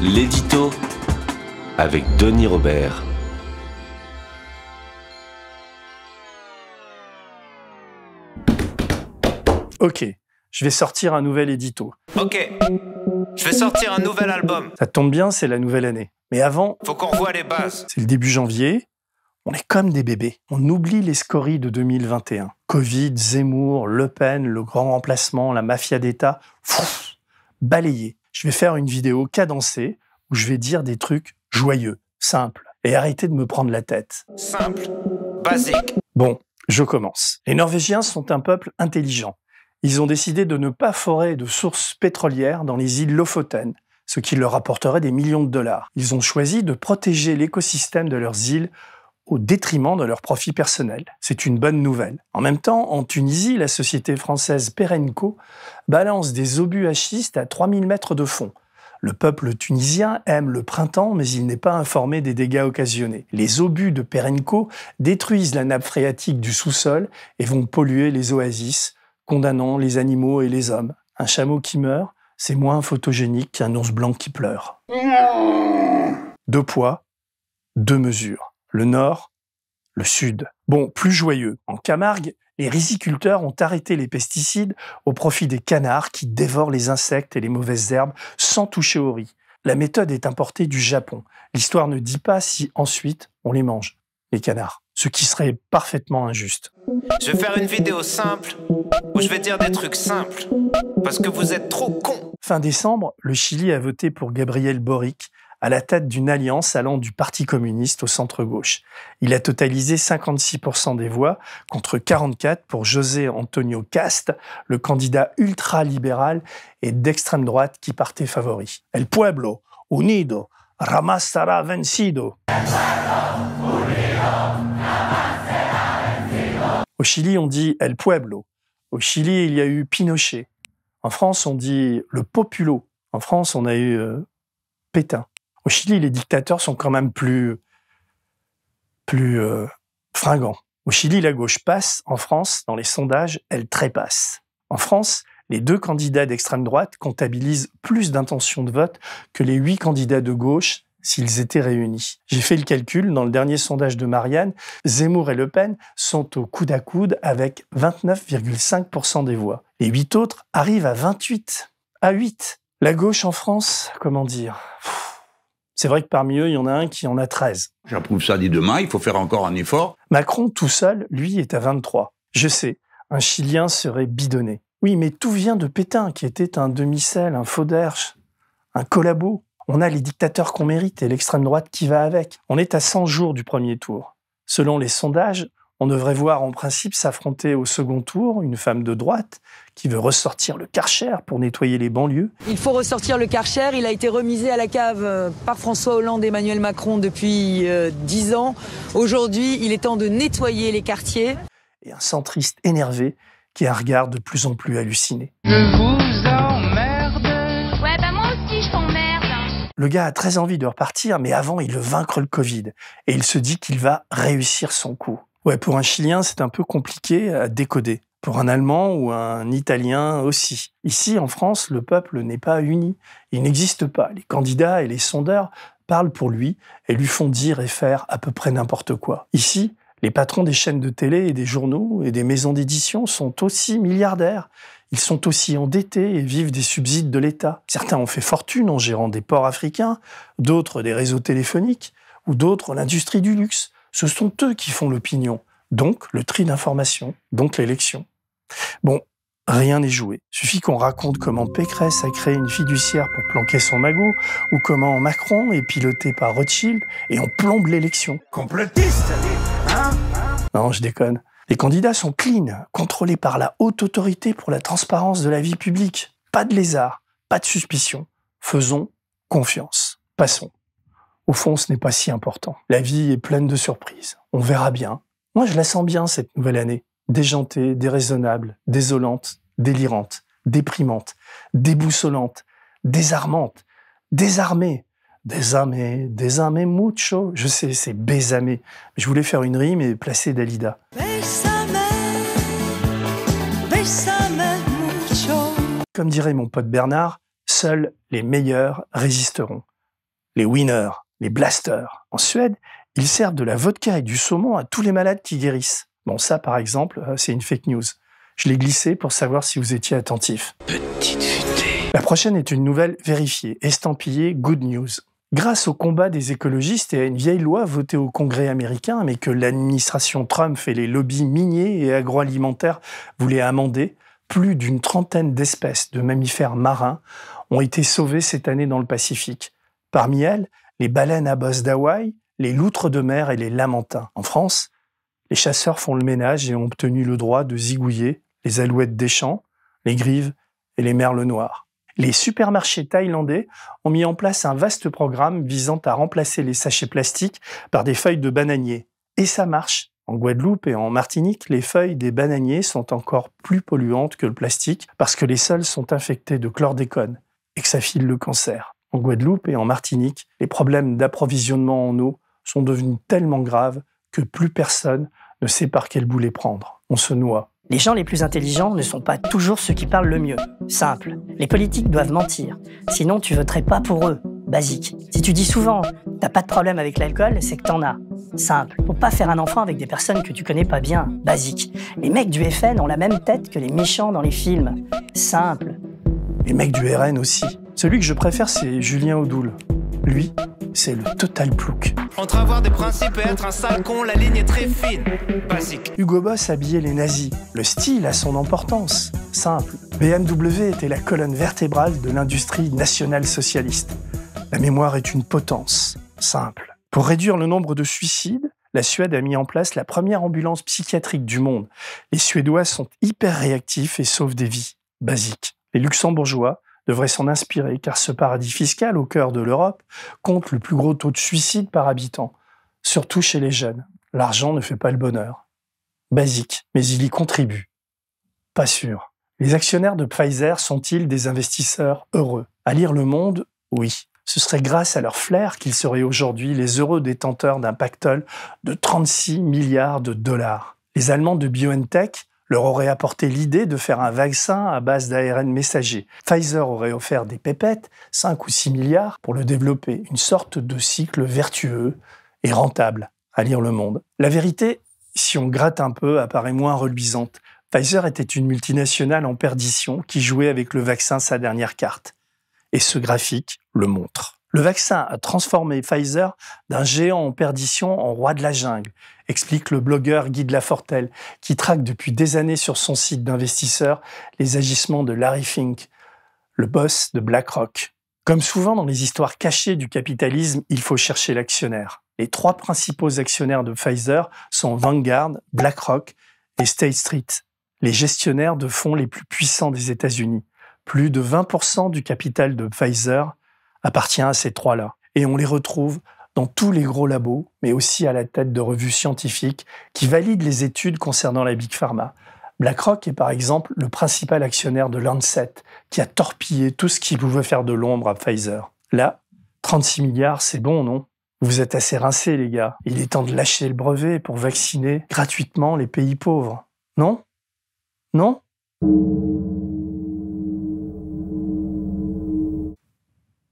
L'édito avec Denis Robert. Ok, je vais sortir un nouvel édito. Ok, je vais sortir un nouvel album. Ça tombe bien, c'est la nouvelle année. Mais avant, faut qu'on revoie les bases. C'est le début janvier, on est comme des bébés. On oublie les scories de 2021. Covid, Zemmour, Le Pen, le grand remplacement, la mafia d'État, balayé. Je vais faire une vidéo cadencée où je vais dire des trucs joyeux, simples, et arrêter de me prendre la tête. Simple, basique. Bon, je commence. Les Norvégiens sont un peuple intelligent. Ils ont décidé de ne pas forer de sources pétrolières dans les îles Lofoten, ce qui leur rapporterait des millions de dollars. Ils ont choisi de protéger l'écosystème de leurs îles au détriment de leurs profits personnels. C'est une bonne nouvelle. En même temps, en Tunisie, la société française Perenco balance des obus hachistes à 3000 mètres de fond. Le peuple tunisien aime le printemps, mais il n'est pas informé des dégâts occasionnés. Les obus de Perenco détruisent la nappe phréatique du sous-sol et vont polluer les oasis, condamnant les animaux et les hommes. Un chameau qui meurt, c'est moins photogénique qu'un ours blanc qui pleure. Deux poids, deux mesures. Le nord, le sud. Bon, plus joyeux. En Camargue, les riziculteurs ont arrêté les pesticides au profit des canards qui dévorent les insectes et les mauvaises herbes sans toucher au riz. La méthode est importée du Japon. L'histoire ne dit pas si ensuite on les mange, les canards. Ce qui serait parfaitement injuste. Je vais faire une vidéo simple où je vais dire des trucs simples parce que vous êtes trop cons. Fin décembre, le Chili a voté pour Gabriel Boric à la tête d'une alliance allant du Parti communiste au centre-gauche. Il a totalisé 56% des voix contre 44% pour José Antonio Cast, le candidat ultra-libéral et d'extrême droite qui partait favori. El pueblo unido ramasará vencido. Au Chili, on dit El pueblo. Au Chili, il y a eu Pinochet. En France, on dit le populo. En France, on a eu Pétain. Au Chili, les dictateurs sont quand même plus fringants. Au Chili, la gauche passe. En France, dans les sondages, elle trépasse. En France, les deux candidats d'extrême droite comptabilisent plus d'intentions de vote que les 8 candidats de gauche s'ils étaient réunis. J'ai fait le calcul, dans le dernier sondage de Marianne, Zemmour et Le Pen sont au coude à coude avec 29,5% des voix. Les 8 autres arrivent à 28, à 8. La gauche en France, comment dire ? C'est vrai que parmi eux, il y en a un qui en a 13. J'approuve ça dès demain, il faut faire encore un effort. Macron, tout seul, lui, est à 23. Je sais, un Chilien serait bidonné. Oui, mais tout vient de Pétain, qui était un demi-sel, un faux-derche, un collabo. On a les dictateurs qu'on mérite et l'extrême droite qui va avec. On est à 100 jours du premier tour. Selon les sondages, on devrait voir en principe s'affronter au second tour une femme de droite qui veut ressortir le Karcher pour nettoyer les banlieues. Il faut ressortir le Karcher, il a été remisé à la cave par François Hollande et Emmanuel Macron depuis 10 ans. Aujourd'hui, il est temps de nettoyer les quartiers. Et un centriste énervé qui a un regard de plus en plus halluciné. Je vous emmerde. Ouais, bah moi aussi je t'emmerde. Le gars a très envie de repartir, mais avant il veut vaincre le Covid. Et il se dit qu'il va réussir son coup. Ouais, pour un Chilien, c'est un peu compliqué à décoder. Pour un Allemand ou un Italien aussi. Ici, en France, le peuple n'est pas uni. Il n'existe pas. Les candidats et les sondeurs parlent pour lui et lui font dire et faire à peu près n'importe quoi. Ici, les patrons des chaînes de télé et des journaux et des maisons d'édition sont aussi milliardaires. Ils sont aussi endettés et vivent des subsides de l'État. Certains ont fait fortune en gérant des ports africains, d'autres des réseaux téléphoniques ou d'autres l'industrie du luxe. Ce sont eux qui font l'opinion, donc le tri d'informations, donc l'élection. Bon, rien n'est joué. Suffit qu'on raconte comment Pécresse a créé une fiduciaire pour planquer son magot, ou comment Macron est piloté par Rothschild, et on plombe l'élection. Complotiste, hein ? Non, je déconne. Les candidats sont clean, contrôlés par la haute autorité pour la transparence de la vie publique. Pas de lézard, pas de suspicion. Faisons confiance. Passons. Au fond, ce n'est pas si important. La vie est pleine de surprises. On verra bien. Moi, je la sens bien, cette nouvelle année. Déjantée, déraisonnable, désolante, délirante, déprimante, déboussolante, désarmante, désarmée. Désarmée, désarmée mucho. Je sais, c'est bésamé. Je voulais faire une rime et placer Dalida. Bésame, bésame mucho. Comme dirait mon pote Bernard, seuls les meilleurs résisteront. Les winners, les blasters. En Suède, ils servent de la vodka et du saumon à tous les malades qui guérissent. Bon, ça, par exemple, c'est une fake news. Je l'ai glissé pour savoir si vous étiez attentif. Petite futée. La prochaine est une nouvelle vérifiée, estampillée Good News. Grâce au combat des écologistes et à une vieille loi votée au Congrès américain, mais que l'administration Trump et les lobbies miniers et agroalimentaires voulaient amender, plus d'une trentaine d'espèces de mammifères marins ont été sauvées cette année dans le Pacifique. Parmi elles, les baleines à bosse d'Hawaï, les loutres de mer et les lamantins. En France, les chasseurs font le ménage et ont obtenu le droit de zigouiller les alouettes des champs, les grives et les merles noirs. Les supermarchés thaïlandais ont mis en place un vaste programme visant à remplacer les sachets plastiques par des feuilles de bananier. Et ça marche. En Guadeloupe et en Martinique, les feuilles des bananiers sont encore plus polluantes que le plastique parce que les sols sont infectés de chlordécone et que ça file le cancer. En Guadeloupe et en Martinique, les problèmes d'approvisionnement en eau sont devenus tellement graves que plus personne ne sait par quel bout les prendre. On se noie. Les gens les plus intelligents ne sont pas toujours ceux qui parlent le mieux. Simple. Les politiques doivent mentir. Sinon, tu voterais pas pour eux. Basique. Si tu dis souvent « t'as pas de problème avec l'alcool », c'est que t'en as. Simple. Faut pas faire un enfant avec des personnes que tu connais pas bien. Basique. Les mecs du FN ont la même tête que les méchants dans les films. Simple. Les mecs du RN aussi. Celui que je préfère, c'est Julien Odoul. Lui, c'est le total plouc. Entre avoir des principes et être un sale con, la ligne est très fine. Basique. Hugo Boss habillait les nazis. Le style a son importance. Simple. BMW était la colonne vertébrale de l'industrie nationale-socialiste. La mémoire est une potence. Simple. Pour réduire le nombre de suicides, la Suède a mis en place la première ambulance psychiatrique du monde. Les Suédois sont hyper réactifs et sauvent des vies. Basique. Les Luxembourgeois devrait s'en inspirer, car ce paradis fiscal au cœur de l'Europe compte le plus gros taux de suicide par habitant, surtout chez les jeunes. L'argent ne fait pas le bonheur. Basique, mais il y contribue. Pas sûr. Les actionnaires de Pfizer sont-ils des investisseurs heureux? À lire Le Monde, oui. Ce serait grâce à leur flair qu'ils seraient aujourd'hui les heureux détenteurs d'un pactole de 36 milliards de dollars. Les Allemands de BioNTech leur aurait apporté l'idée de faire un vaccin à base d'ARN messager. Pfizer aurait offert des pépettes, 5 ou 6 milliards, pour le développer. Une sorte de cycle vertueux et rentable, à lire Le Monde. La vérité, si on gratte un peu, apparaît moins reluisante. Pfizer était une multinationale en perdition qui jouait avec le vaccin sa dernière carte. Et ce graphique le montre. Le vaccin a transformé Pfizer d'un géant en perdition en roi de la jungle, explique le blogueur Guy de la Fortelle, qui traque depuis des années sur son site d'investisseurs les agissements de Larry Fink, le boss de BlackRock. Comme souvent dans les histoires cachées du capitalisme, il faut chercher l'actionnaire. Les trois principaux actionnaires de Pfizer sont Vanguard, BlackRock et State Street, les gestionnaires de fonds les plus puissants des États-Unis. Plus de 20% du capital de Pfizer appartient à ces trois-là. Et on les retrouve dans tous les gros labos, mais aussi à la tête de revues scientifiques qui valident les études concernant la Big Pharma. BlackRock est par exemple le principal actionnaire de Lancet, qui a torpillé tout ce qui pouvait faire de l'ombre à Pfizer. Là, 36 milliards, c'est bon, non? Vous êtes assez rincés, les gars. Il est temps de lâcher le brevet pour vacciner gratuitement les pays pauvres. Non? Non?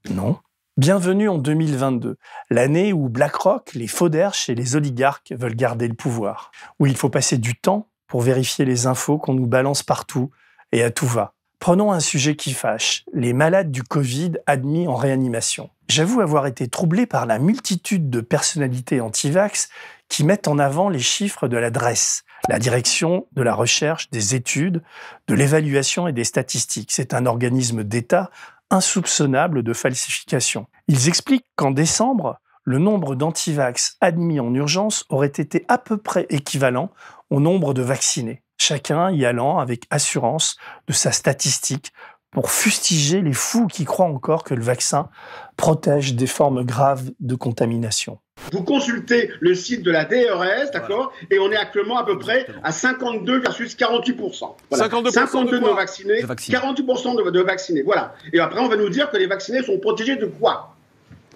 Non. Bienvenue en 2022, l'année où BlackRock, les faux-derches et les oligarques veulent garder le pouvoir, où il faut passer du temps pour vérifier les infos qu'on nous balance partout et à tout va. Prenons un sujet qui fâche, les malades du Covid admis en réanimation. J'avoue avoir été troublé par la multitude de personnalités anti-vax qui mettent en avant les chiffres de la DREES, la Direction de la Recherche, des Études, de l'Évaluation et des Statistiques. C'est un organisme d'État insoupçonnable de falsification. Ils expliquent qu'en décembre, le nombre d'antivax admis en urgence aurait été à peu près équivalent au nombre de vaccinés, chacun y allant avec assurance de sa statistique pour fustiger les fous qui croient encore que le vaccin protège des formes graves de contamination. Vous consultez le site de la DREES, d'accord, voilà. Et on est actuellement à peu près à 52 versus 48%. Voilà. 52% de nos vaccinés, 48% de vaccinés, voilà. Et après, on va nous dire que les vaccinés sont protégés de quoi?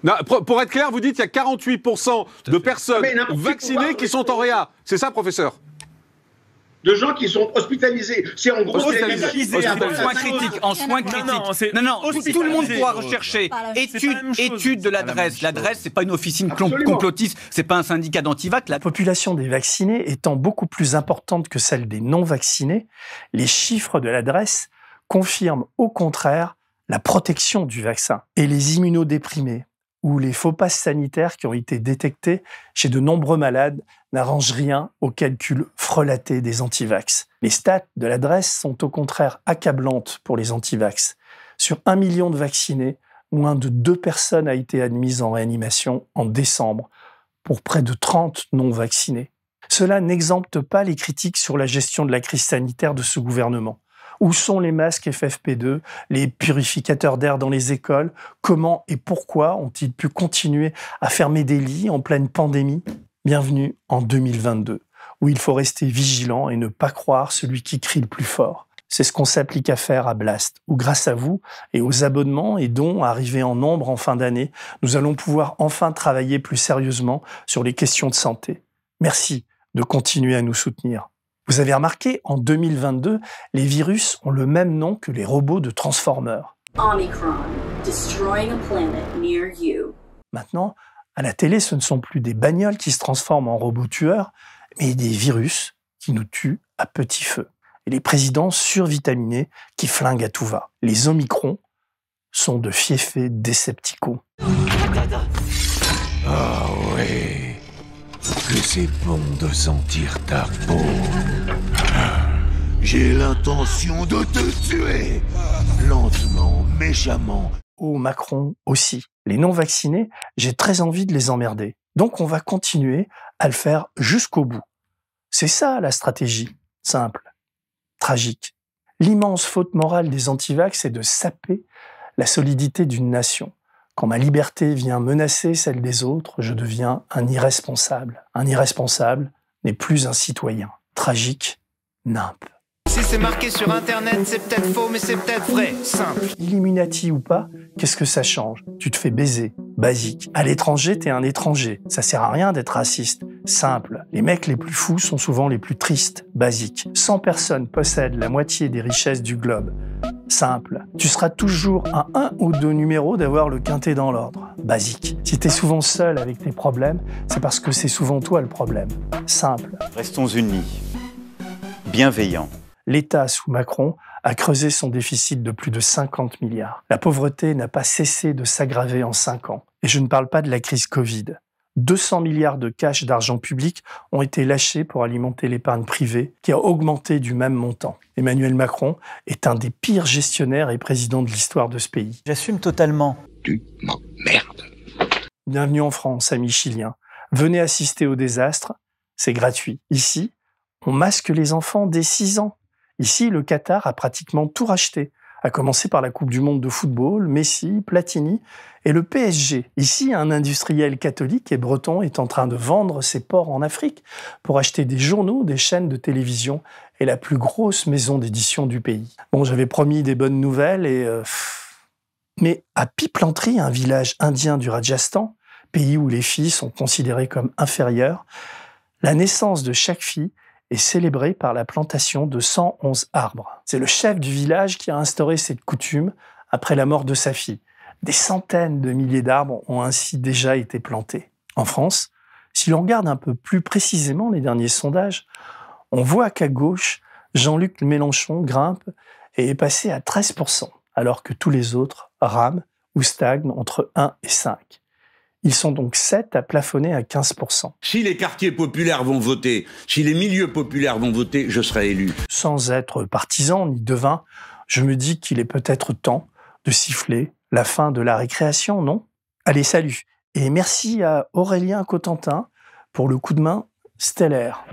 Non, pour être clair, vous dites qu'il y a 48% de personnes vaccinées qui sont en réa. C'est ça, professeur? De gens qui sont hospitalisés. C'est en gros hospitalisés en soins critiques. Non, non, tout le monde pourra rechercher. Étude de l'adresse. L'adresse, c'est pas une officine complotiste, c'est pas un syndicat d'antivax. La population des vaccinés étant beaucoup plus importante que celle des non-vaccinés, les chiffres de l'adresse confirment au contraire la protection du vaccin. Et les immunodéprimés ou les faux passes sanitaires qui ont été détectés chez de nombreux malades n'arrangent rien au calcul frelaté des antivax. Les stats de l'adresse sont au contraire accablantes pour les antivax. Sur 1 million de vaccinés, moins de 2 personnes ont été admises en réanimation en décembre, pour près de 30 non vaccinés. Cela n'exempte pas les critiques sur la gestion de la crise sanitaire de ce gouvernement. Où sont les masques FFP2, les purificateurs d'air dans les écoles? Comment et pourquoi ont-ils pu continuer à fermer des lits en pleine pandémie? Bienvenue en 2022, où il faut rester vigilant et ne pas croire celui qui crie le plus fort. C'est ce qu'on s'applique à faire à Blast, où grâce à vous et aux abonnements et dons arrivés en nombre en fin d'année, nous allons pouvoir enfin travailler plus sérieusement sur les questions de santé. Merci de continuer à nous soutenir. Vous avez remarqué, en 2022, les virus ont le même nom que les robots de Transformers. Omicron, destroying a planet near you. Maintenant, à la télé, ce ne sont plus des bagnoles qui se transforment en robots tueurs, mais des virus qui nous tuent à petit feu. Et les présidents survitaminés qui flinguent à tout va. Les Omicrons sont de fieffés Decepticons. Ah oui. Que c'est bon de sentir ta peau. J'ai l'intention de te tuer, lentement, méchamment. Oh, Macron aussi. Les non-vaccinés, j'ai très envie de les emmerder. Donc on va continuer à le faire jusqu'au bout. C'est ça la stratégie. Simple. Tragique. L'immense faute morale des antivax est de saper la solidité d'une nation. Quand ma liberté vient menacer celle des autres, je deviens un irresponsable. Un irresponsable n'est plus un citoyen. Tragique, nimpe. Si c'est marqué sur Internet, c'est peut-être faux, mais c'est peut-être vrai. Simple. Illuminati ou pas, qu'est-ce que ça change? Tu te fais baiser. Basique. À l'étranger, t'es un étranger. Ça sert à rien d'être raciste. Simple. Les mecs les plus fous sont souvent les plus tristes. Basique. 100 personnes possèdent la moitié des richesses du globe. Simple. Tu seras toujours à 1 ou 2 numéros d'avoir le quintet dans l'ordre. Basique. Si t'es souvent seul avec tes problèmes, c'est parce que c'est souvent toi le problème. Simple. Restons unis, bienveillants. L'État sous Macron a creusé son déficit de plus de 50 milliards. La pauvreté n'a pas cessé de s'aggraver en 5 ans. Et je ne parle pas de la crise Covid. 200 milliards de cash d'argent public ont été lâchés pour alimenter l'épargne privée, qui a augmenté du même montant. Emmanuel Macron est un des pires gestionnaires et présidents de l'histoire de ce pays. J'assume totalement. Tu m'emmerdes. Bienvenue en France, amis chiliens. Venez assister au désastre, c'est gratuit. Ici, on masque les enfants dès 6 ans. Ici, le Qatar a pratiquement tout racheté, à commencer par la Coupe du Monde de football, Messi, Platini et le PSG. Ici, un industriel catholique et breton est en train de vendre ses ports en Afrique pour acheter des journaux, des chaînes de télévision et la plus grosse maison d'édition du pays. Bon, j'avais promis des bonnes nouvelles et... Mais à Piplanterie, un village indien du Rajasthan, pays où les filles sont considérées comme inférieures, la naissance de chaque fille est célébrée par la plantation de 111 arbres. C'est le chef du village qui a instauré cette coutume après la mort de sa fille. Des centaines de milliers d'arbres ont ainsi déjà été plantés. En France, si l'on regarde un peu plus précisément les derniers sondages, on voit qu'à gauche, Jean-Luc Mélenchon grimpe et est passé à 13%, alors que tous les autres rament ou stagnent entre 1 et 5. Ils sont donc 7 à plafonner à 15%. Si les quartiers populaires vont voter, si les milieux populaires vont voter, je serai élu. Sans être partisan ni devin, je me dis qu'il est peut-être temps de siffler la fin de la récréation, non? Allez, salut. Et merci à Aurélien Cotentin pour le coup de main stellaire.